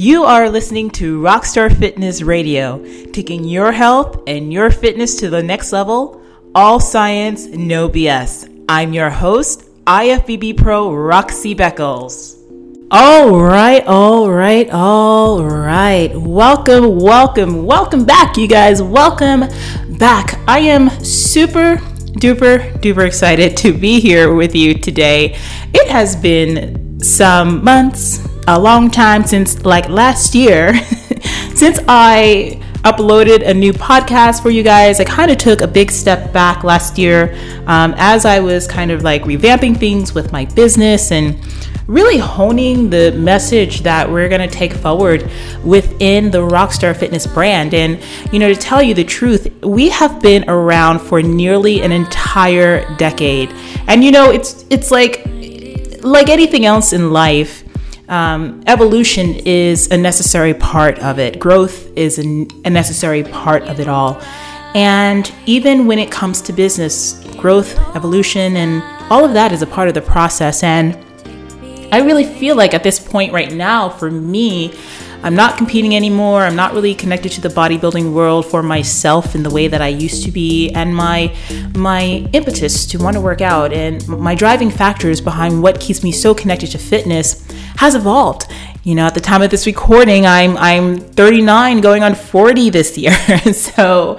You are listening to Rockstar Fitness Radio, taking your health and your fitness to the next level. All science, no BS. I'm your host, IFBB Pro Roxy Beckles. All right. Welcome back, you guys. Welcome back. I am super duper excited to be here with you today. It has been some months, a long time since like last year, since I uploaded a new podcast for you guys. I kind of took a big step back last year as I was kind of like revamping things with my business and really honing the message that we're going to take forward within the Rockstar Fitness brand. And, you know, to tell you the truth, we have been around for nearly an entire decade. And, you know, it's like anything else in life, evolution is a necessary part of it. Growth is a necessary part of it all. And even when it comes to business, growth, evolution, and all of that is a part of the process. And I really feel like at this point right now, for me, I'm not competing anymore. I'm not really connected to the bodybuilding world for myself in the way that I used to be. And my impetus to want to work out and my driving factors behind what keeps me so connected to fitness has evolved. You know, at the time of this recording, I'm 39 going on 40 this year. So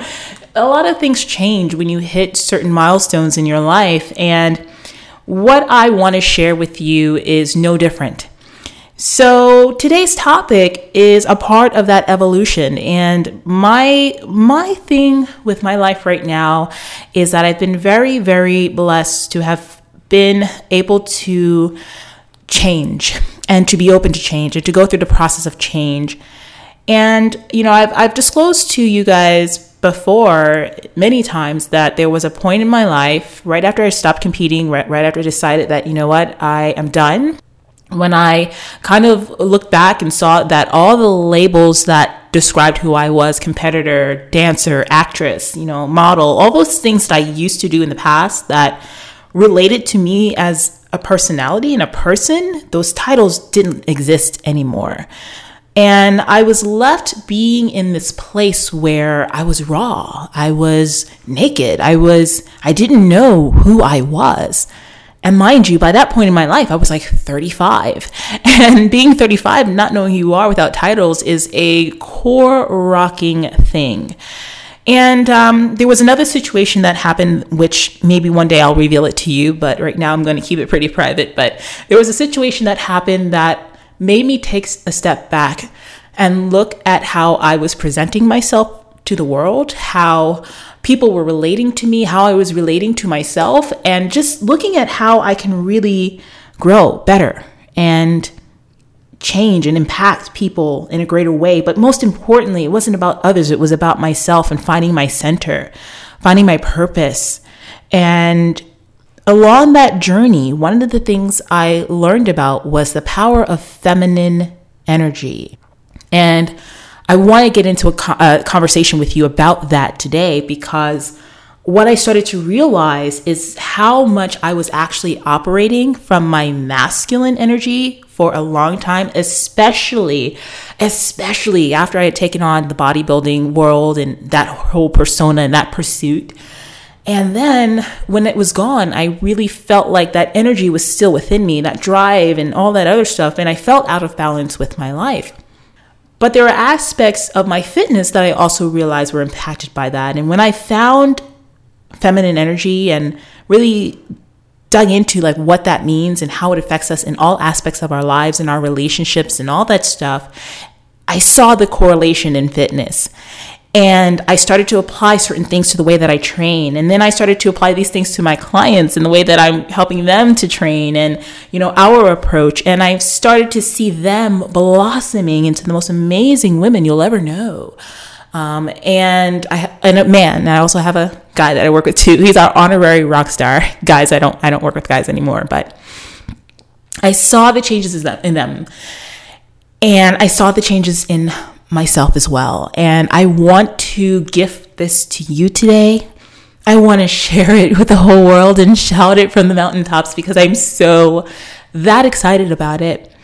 a lot of things change when you hit certain milestones in your life. And what I want to share with you is no different. So today's topic is a part of that evolution. And my thing with my life right now is that I've been very, very blessed to have been able to change and to be open to change and to go through the process of change. And, you know, I've disclosed to you guys before many times that there was a point in my life right after I stopped competing, right after I decided that, you know what, I am done. When I kind of looked back and saw that all the labels that described who I was, competitor, dancer, actress, you know, model, all those things that I used to do in the past that related to me as a personality and a person, those titles didn't exist anymore. And I was left being in this place where I was raw, I was naked, I didn't know who I was. And mind you, by that point in my life, I was like 35. And being 35, not knowing who you are without titles is a core rocking thing. And there was another situation that happened, which maybe one day I'll reveal it to you, but right now I'm going to keep it pretty private. But there was a situation that happened that made me take a step back and look at how I was presenting myself to the world, how people were relating to me, how I was relating to myself, and just looking at how I can really grow better and change and impact people in a greater way. But most importantly, it wasn't about others. It was about myself and finding my center, finding my purpose. And along that journey, one of the things I learned about was the power of feminine energy. And I want to get into a conversation with you about that today, because what I started to realize is how much I was actually operating from my masculine energy for a long time, especially after I had taken on the bodybuilding world and that whole persona and that pursuit. And then when it was gone, I really felt like that energy was still within me, that drive and all that other stuff. And I felt out of balance with my life. But there were aspects of my fitness that I also realized were impacted by that. And when I found feminine energy and really dug into like what that means and how it affects us in all aspects of our lives and our relationships and all that stuff, I saw the correlation in fitness. And I started to apply certain things to the way that I train. And then I started to apply these things to my clients in the way that I'm helping them to train and, you know, our approach. And I've started to see them blossoming into the most amazing women you'll ever know. And a man. I also have a guy that I work with too. He's our honorary rock star. Guys, I don't work with guys anymore, but I saw the changes in them. And I saw the changes in myself as well. And I want to gift this to you today. I want to share it with the whole world and shout it from the mountaintops because I'm so that excited about it.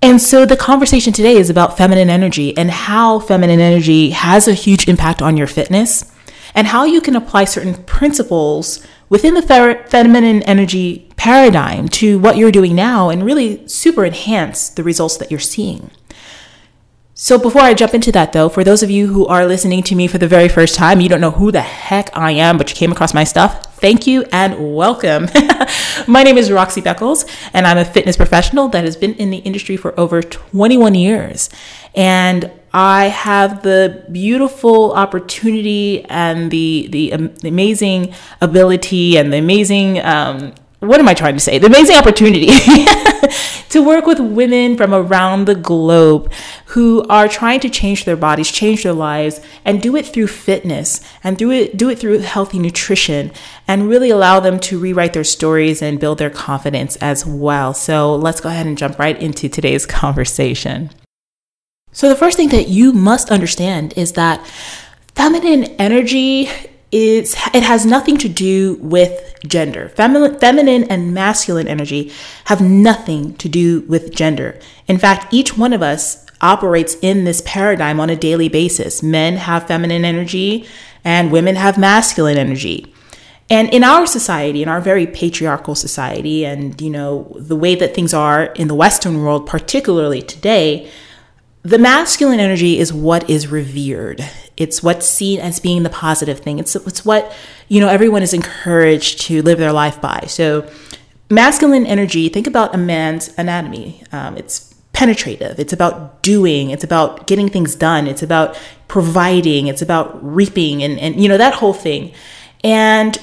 And so the conversation today is about feminine energy and how feminine energy has a huge impact on your fitness and how you can apply certain principles within the feminine energy paradigm to what you're doing now and really super enhance the results that you're seeing. So before I jump into that though, for those of you who are listening to me for the very first time, you don't know who the heck I am, but you came across my stuff. Thank you and welcome. My name is Roxy Beckles, and I'm a fitness professional that has been in the industry for over 21 years. And I have the beautiful opportunity and the amazing ability and the amazing, the amazing opportunity to work with women from around the globe who are trying to change their bodies, change their lives, and do it through fitness and do it through healthy nutrition and really allow them to rewrite their stories and build their confidence as well. So let's go ahead and jump right into today's conversation. So the first thing that you must understand is that feminine energy it has nothing to do with gender. Feminine and masculine energy have nothing to do with gender. In fact, each one of us operates in this paradigm on a daily basis. Men have feminine energy and women have masculine energy. And in our society, in our very patriarchal society, and you know, the way that things are in the Western world, particularly today, the masculine energy is what is revered. It's what's seen as being the positive thing. It's what, you know, everyone is encouraged to live their life by. So masculine energy, think about a man's anatomy. It's penetrative. It's about doing. It's about getting things done. It's about providing. It's about reaping and you know, that whole thing. And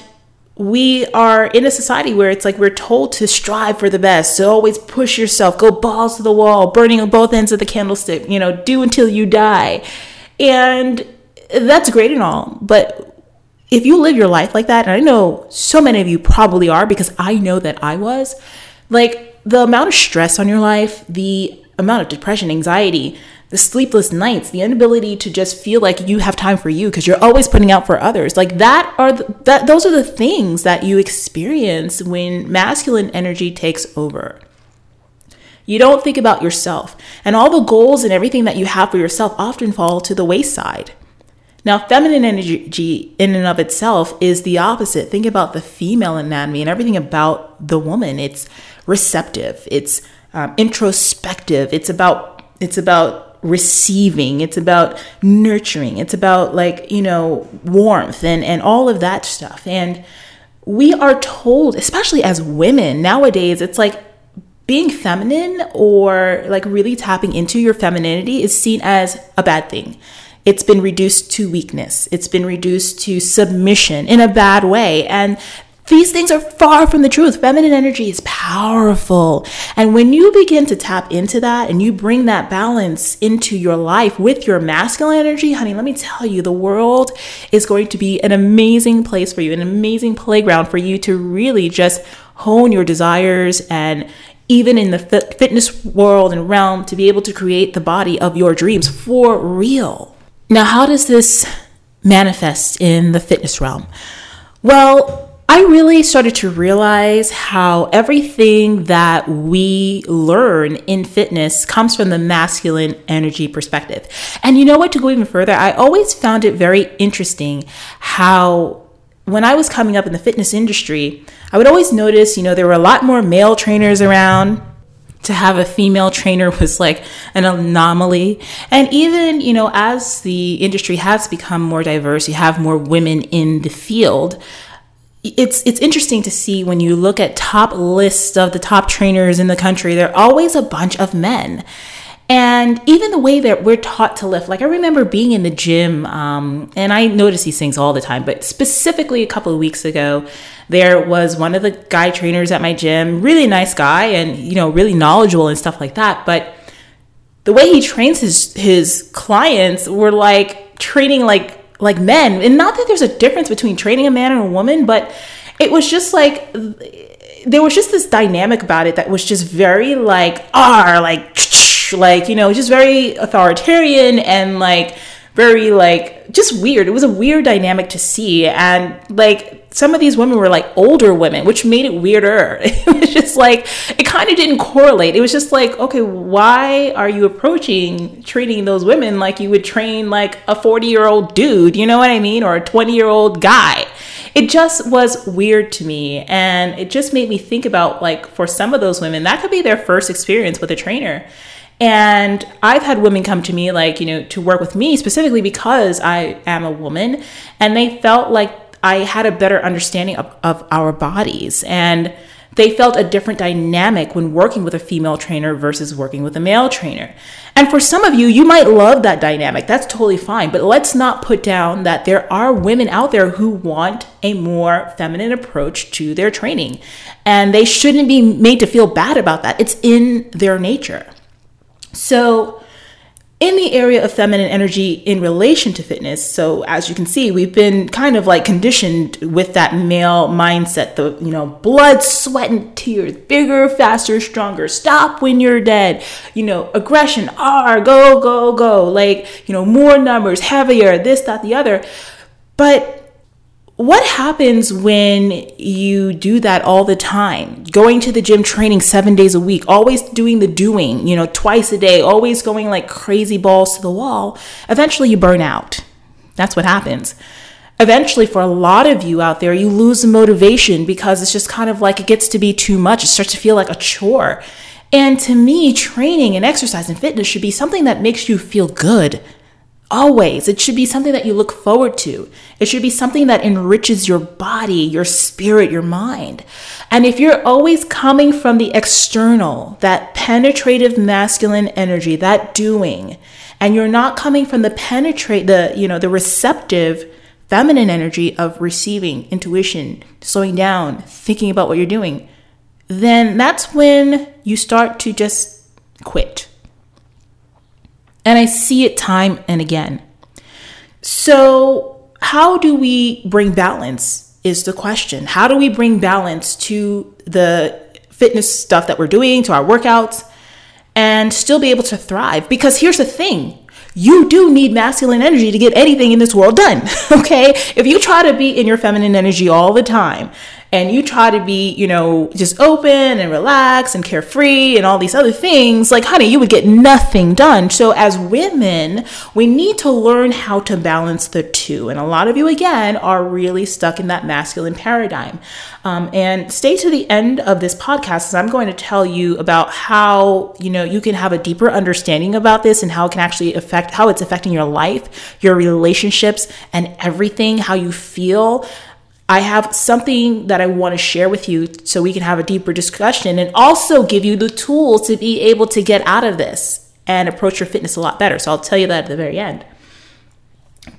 we are in a society where it's like we're told to strive for the best, to always push yourself, go balls to the wall, burning on both ends of the candlestick, you know, do until you die. And that's great and all, but if you live your life like that, and I know so many of you probably are because I know that I was, like the amount of stress on your life, the amount of depression, anxiety, the sleepless nights, the inability to just feel like you have time for you because you're always putting out for others. Like those are the things that you experience when masculine energy takes over. You don't think about yourself, and all the goals and everything that you have for yourself often fall to the wayside. Now, feminine energy in and of itself is the opposite. Think about the female anatomy and everything about the woman. It's receptive. It's introspective. It's about receiving. It's about nurturing. It's about, like, you know, warmth and all of that stuff. And we are told, especially as women nowadays, it's like being feminine or like really tapping into your femininity is seen as a bad thing. It's been reduced to weakness. It's been reduced to submission in a bad way. And these things are far from the truth. Feminine energy is powerful. And when you begin to tap into that and you bring that balance into your life with your masculine energy, honey, let me tell you, the world is going to be an amazing place for you, an amazing playground for you to really just hone your desires and even in the fitness world and realm to be able to create the body of your dreams for real. Now, how does this manifest in the fitness realm? Well, I really started to realize how everything that we learn in fitness comes from the masculine energy perspective. And you know what, to go even further, I always found it very interesting how when I was coming up in the fitness industry, I would always notice, you know, there were a lot more male trainers around. To have a female trainer was like an anomaly. And even, you know, as the industry has become more diverse, you have more women in the field. It's interesting to see when you look at top lists of the top trainers in the country, they're always a bunch of men. And even the way that we're taught to lift, like I remember being in the gym, and I notice these things all the time, but specifically a couple of weeks ago, there was one of the guy trainers at my gym, really nice guy and, you know, really knowledgeable and stuff like that. But the way he trains his clients were like training like men, and not that there's a difference between training a man and a woman, but it was just like there was just this dynamic about it that was just very like you know, just very authoritarian and like very like just weird. It was a weird dynamic to see. And like some of these women were like older women, which made it weirder. It was just like, it kind of didn't correlate. It was just like, okay, why are you treating those women like you would train like a 40-year-old dude, you know what I mean? Or a 20-year-old guy. It just was weird to me. And it just made me think about like, for some of those women, that could be their first experience with a trainer. And I've had women come to me like, you know, to work with me specifically because I am a woman, and they felt like I had a better understanding of our bodies, and they felt a different dynamic when working with a female trainer versus working with a male trainer. And for some of you, you might love that dynamic. That's totally fine. But let's not put down that there are women out there who want a more feminine approach to their training, and they shouldn't be made to feel bad about that. It's in their nature. So in the area of feminine energy in relation to fitness, so as you can see, we've been kind of like conditioned with that male mindset, the, you know, blood, sweat, and tears, bigger, faster, stronger, stop when you're dead, you know, aggression, go, go, go, like, you know, more numbers, heavier, this, that, the other. But what happens when you do that all the time? Going to the gym, training 7 days a week, always doing the doing, you know, twice a day, always going like crazy balls to the wall. Eventually you burn out. That's what happens. Eventually, for a lot of you out there, you lose the motivation because it's just kind of like it gets to be too much. It starts to feel like a chore. And to me, training and exercise and fitness should be something that makes you feel good. Always. It should be something that you look forward to. It should be something that enriches your body, your spirit, your mind. And if you're always coming from the external, that penetrative masculine energy, that doing, and you're not coming from the the receptive feminine energy of receiving, intuition, slowing down, thinking about what you're doing, then that's when you start to just quit. And I see it time and again. So how do we bring balance is the question. How do we bring balance to the fitness stuff that we're doing, to our workouts, and still be able to thrive? Because here's the thing. You do need masculine energy to get anything in this world done, okay? If you try to be in your feminine energy all the time, and you try to be, you know, just open and relaxed and carefree and all these other things, like, honey, you would get nothing done. So as women, we need to learn how to balance the two. And a lot of you, again, are really stuck in that masculine paradigm. And stay to the end of this podcast, because I'm going to tell you about how, you know, you can have a deeper understanding about this and how it can actually affect, how it's affecting your life, your relationships, and everything, how you feel. I have something that I want to share with you so we can have a deeper discussion and also give you the tools to be able to get out of this and approach your fitness a lot better. So I'll tell you that at the very end.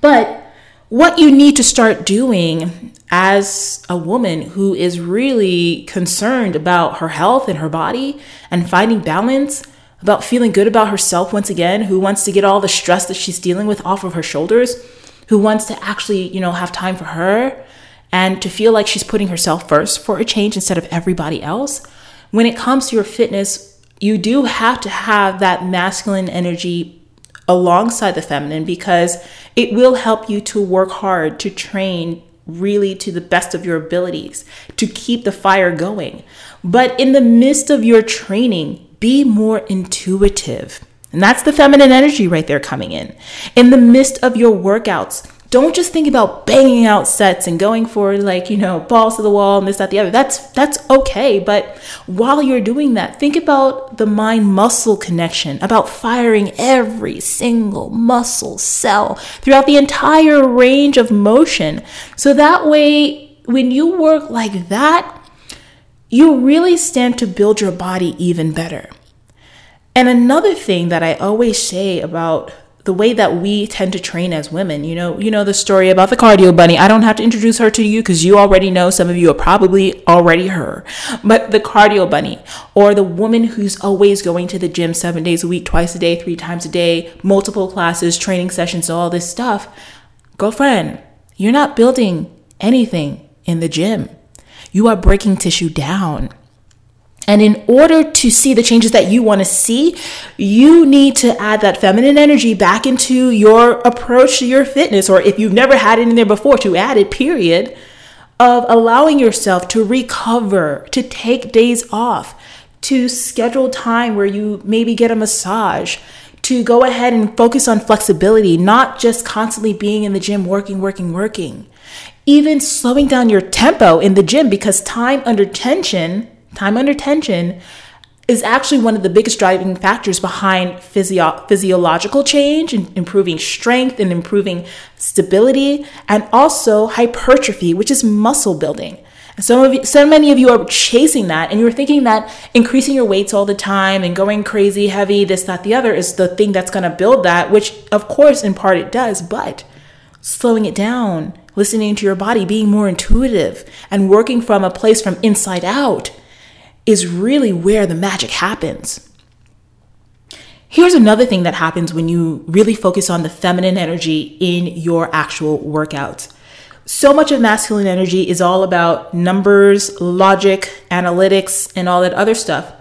But what you need to start doing as a woman who is really concerned about her health and her body and finding balance, about feeling good about herself once again, who wants to get all the stress that she's dealing with off of her shoulders, who wants to actually, you know, have time for her, and to feel like she's putting herself first for a change instead of everybody else. When it comes to your fitness, you do have to have that masculine energy alongside the feminine, because it will help you to work hard, to train really to the best of your abilities, to keep the fire going. But in the midst of your training, be more intuitive. And that's the feminine energy right there coming in. In the midst of your workouts, don't just think about banging out sets and going for, like, you know, balls to the wall and this, that, the other. That's okay. But while you're doing that, think about the mind-muscle connection, about firing every single muscle cell throughout the entire range of motion. So that way, when you work like that, you really stand to build your body even better. And another thing that I always say about the way that we tend to train as women, you know the story about the cardio bunny. I don't have to introduce her to you because you already know. Some of you are probably already her. But the cardio bunny, or the woman who's always going to the gym 7 days a week, twice a day, 3 times a day, multiple classes, training sessions, all this stuff. Girlfriend, you're not building anything in the gym. You are breaking tissue down. And in order to see the changes that you want to see, you need to add that feminine energy back into your approach to your fitness, or if you've never had it in there before, to add it, period, of allowing yourself to recover, to take days off, to schedule time where you maybe get a massage, to go ahead and focus on flexibility, not just constantly being in the gym working. Even slowing down your tempo in the gym, because time under tension is actually one of the biggest driving factors behind physiological change and improving strength and improving stability, and also hypertrophy, which is muscle building. So many of you are chasing that, and you're thinking that increasing your weights all the time and going crazy heavy, this, that, the other, is the thing that's going to build that, which of course in part it does, but slowing it down, listening to your body, being more intuitive, and working from a place from inside out is really where the magic happens. Here's another thing that happens when you really focus on the feminine energy in your actual workouts. So much of masculine energy is all about numbers, logic, analytics, and all that other stuff.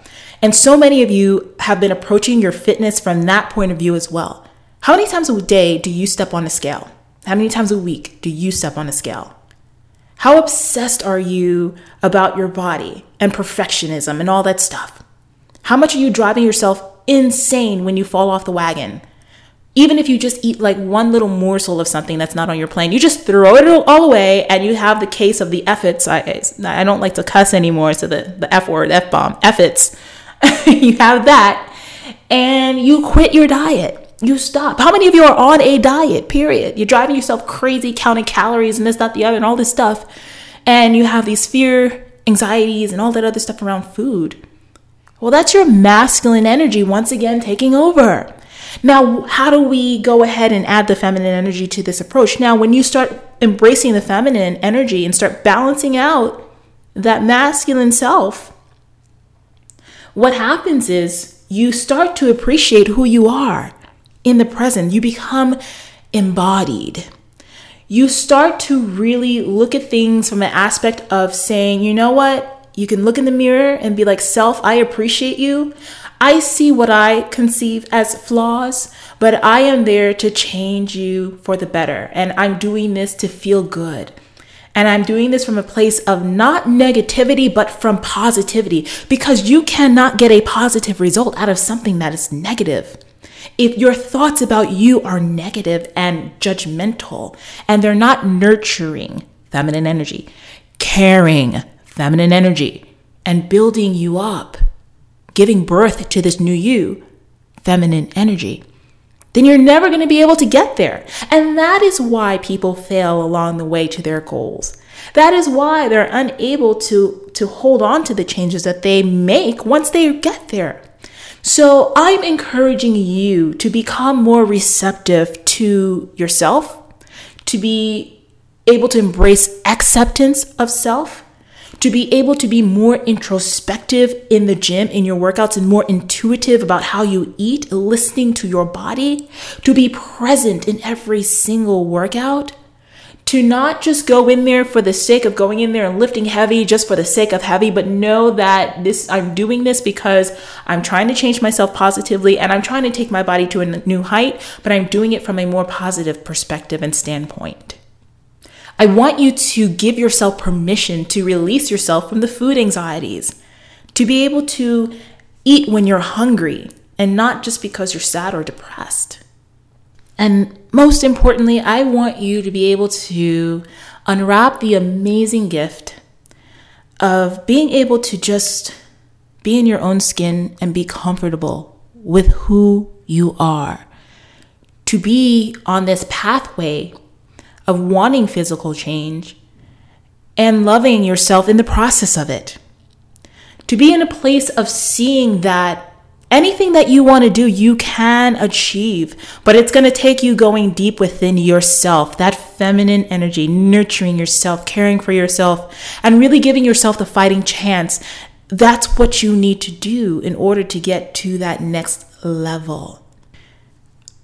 And so many of you have been approaching your fitness from that point of view as well. How many times a day do you step on a scale? How many times a week do you step on a scale? How obsessed are you about your body and perfectionism and all that stuff? How much are you driving yourself insane when you fall off the wagon? Even if you just eat like one little morsel of something that's not on your plane, you just throw it all away and you have the case of the F-its. I don't like to cuss anymore, so the F word, F-bomb, F-its. You have that and you quit your diet. You stop. How many of you are on a diet, period? You're driving yourself crazy, counting calories and this, that, the other, and all this stuff. And you have these fear, anxieties, and all that other stuff around food. Well, that's your masculine energy once again taking over. Now, how do we go ahead and add the feminine energy to this approach? Now, when you start embracing the feminine energy and start balancing out that masculine self, what happens is you start to appreciate who you are in the present. You become embodied. You start to really look at things from an aspect of saying, you know what? You can look in the mirror and be like, self, I appreciate you. I see what I conceive as flaws, but I am there to change you for the better. And I'm doing this to feel good. And I'm doing this from a place of not negativity, but from positivity, because you cannot get a positive result out of something that is negative. If your thoughts about you are negative and judgmental, and they're not nurturing feminine energy, caring feminine energy, and building you up, giving birth to this new you, feminine energy, then you're never going to be able to get there. And that is why people fail along the way to their goals. That is why they're unable to hold on to the changes that they make once they get there. So I'm encouraging you to become more receptive to yourself, to be able to embrace acceptance of self, to be able to be more introspective in the gym, in your workouts, and more intuitive about how you eat, listening to your body, to be present in every single workout, to not just go in there for the sake of going in there and lifting heavy just for the sake of heavy, but know that I'm doing this because I'm trying to change myself positively and I'm trying to take my body to a new height, but I'm doing it from a more positive perspective and standpoint. I want you to give yourself permission to release yourself from the food anxieties, to be able to eat when you're hungry and not just because you're sad or depressed. And most importantly, I want you to be able to unwrap the amazing gift of being able to just be in your own skin and be comfortable with who you are, to be on this pathway of wanting physical change and loving yourself in the process of it. To be in a place of seeing that anything that you want to do, you can achieve, but it's going to take you going deep within yourself, that feminine energy, nurturing yourself, caring for yourself, and really giving yourself the fighting chance. That's what you need to do in order to get to that next level.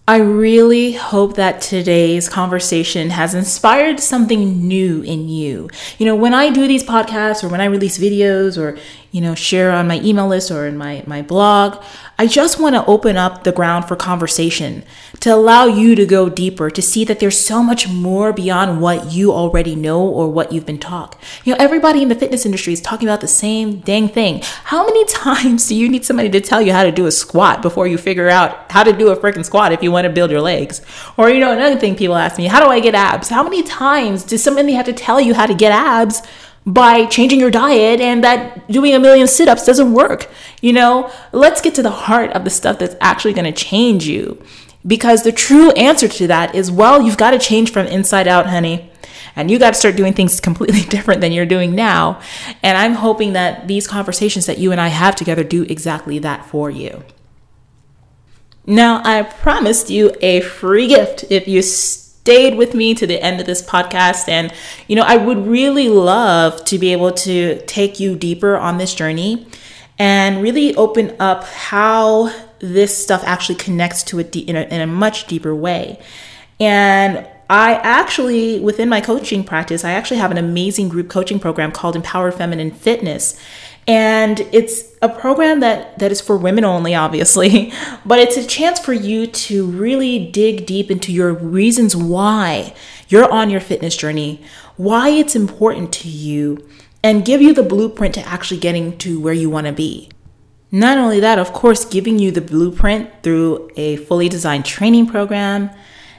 I really hope that today's conversation has inspired something new in you. You know, when I do these podcasts or when I release videos or share on my email list or in my blog. I just want to open up the ground for conversation, to allow you to go deeper, to see that there's so much more beyond what you already know or what you've been taught. Everybody in the fitness industry is talking about the same dang thing. How many times do you need somebody to tell you how to do a squat before you figure out how to do a freaking squat if you want to build your legs? Or, another thing people ask me, how do I get abs? How many times does somebody have to tell you how to get abs by changing your diet and that doing a million sit-ups doesn't work? Let's get to the heart of the stuff that's actually going to change you. Because the true answer to that is, you've got to change from inside out, honey. And you got to start doing things completely different than you're doing now. And I'm hoping that these conversations that you and I have together do exactly that for you. Now, I promised you a free gift if you stayed with me to the end of this podcast. And, I would really love to be able to take you deeper on this journey and really open up how this stuff actually connects to it in a much deeper way. And I actually, within my coaching practice, I actually have an amazing group coaching program called Empower Feminine Fitness. And it's a program that is for women only, obviously, but it's a chance for you to really dig deep into your reasons why you're on your fitness journey, why it's important to you, and give you the blueprint to actually getting to where you want to be. Not only that, of course, giving you the blueprint through a fully designed training program,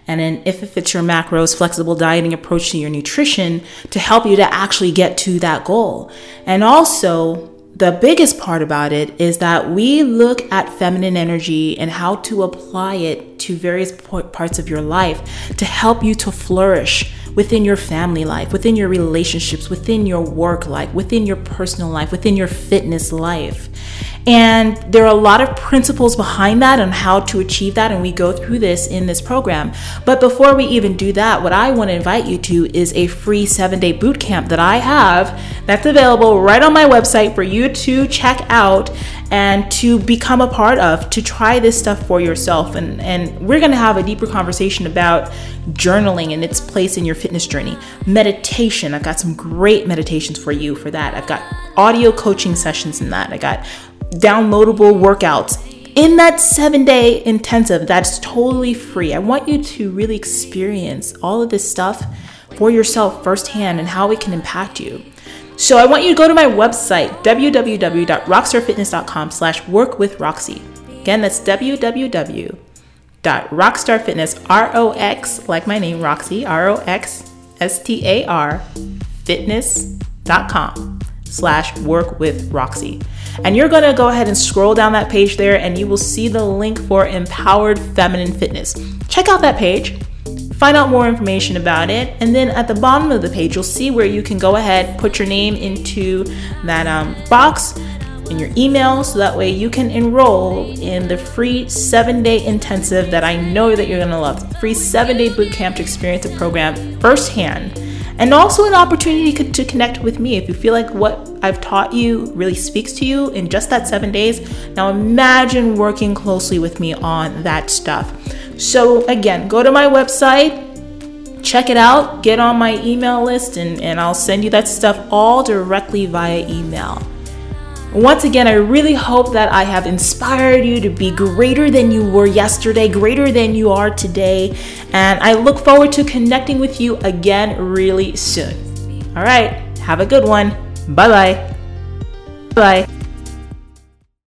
and an if it fits your macros, flexible dieting approach to your nutrition to help you to actually get to that goal. And also, the biggest part about it is that we look at feminine energy and how to apply it to various parts of your life to help you to flourish within your family life, within your relationships, within your work life, within your personal life, within your fitness life. And there are a lot of principles behind that and how to achieve that. And we go through this in this program. But before we even do that, what I want to invite you to is a free 7-day boot camp that I have that's available right on my website for you to check out and to become a part of, to try this stuff for yourself. And we're going to have a deeper conversation about journaling and its place in your fitness journey. Meditation. I've got some great meditations for you for that. I've got audio coaching sessions in that. I got downloadable workouts in that 7-day intensive that's totally free. I want you to really experience all of this stuff for yourself firsthand and how it can impact you. So I want you to go to my website, www.rockstarfitness.com/workwithroxy. Again, that's www.rockstarfitness, R-O-X, like my name, Roxy, R-O-X-S-T-A-R, fitness.com/workwithroxy. And you're going to go ahead and scroll down that page there, and you will see the link for Empowered Feminine Fitness. Check out that page, find out more information about it. And then at the bottom of the page, you'll see where you can go ahead, put your name into that box in your email, so that way you can enroll in the free 7-day intensive that I know that you're going to love. The free 7-day bootcamp to experience the program firsthand. And also an opportunity to connect with me. If you feel like what I've taught you really speaks to you in just that 7 days, now imagine working closely with me on that stuff. So again, go to my website, check it out, get on my email list, and I'll send you that stuff all directly via email. Once again, I really hope that I have inspired you to be greater than you were yesterday, greater than you are today. And I look forward to connecting with you again really soon. All right, have a good one. Bye-bye. Bye.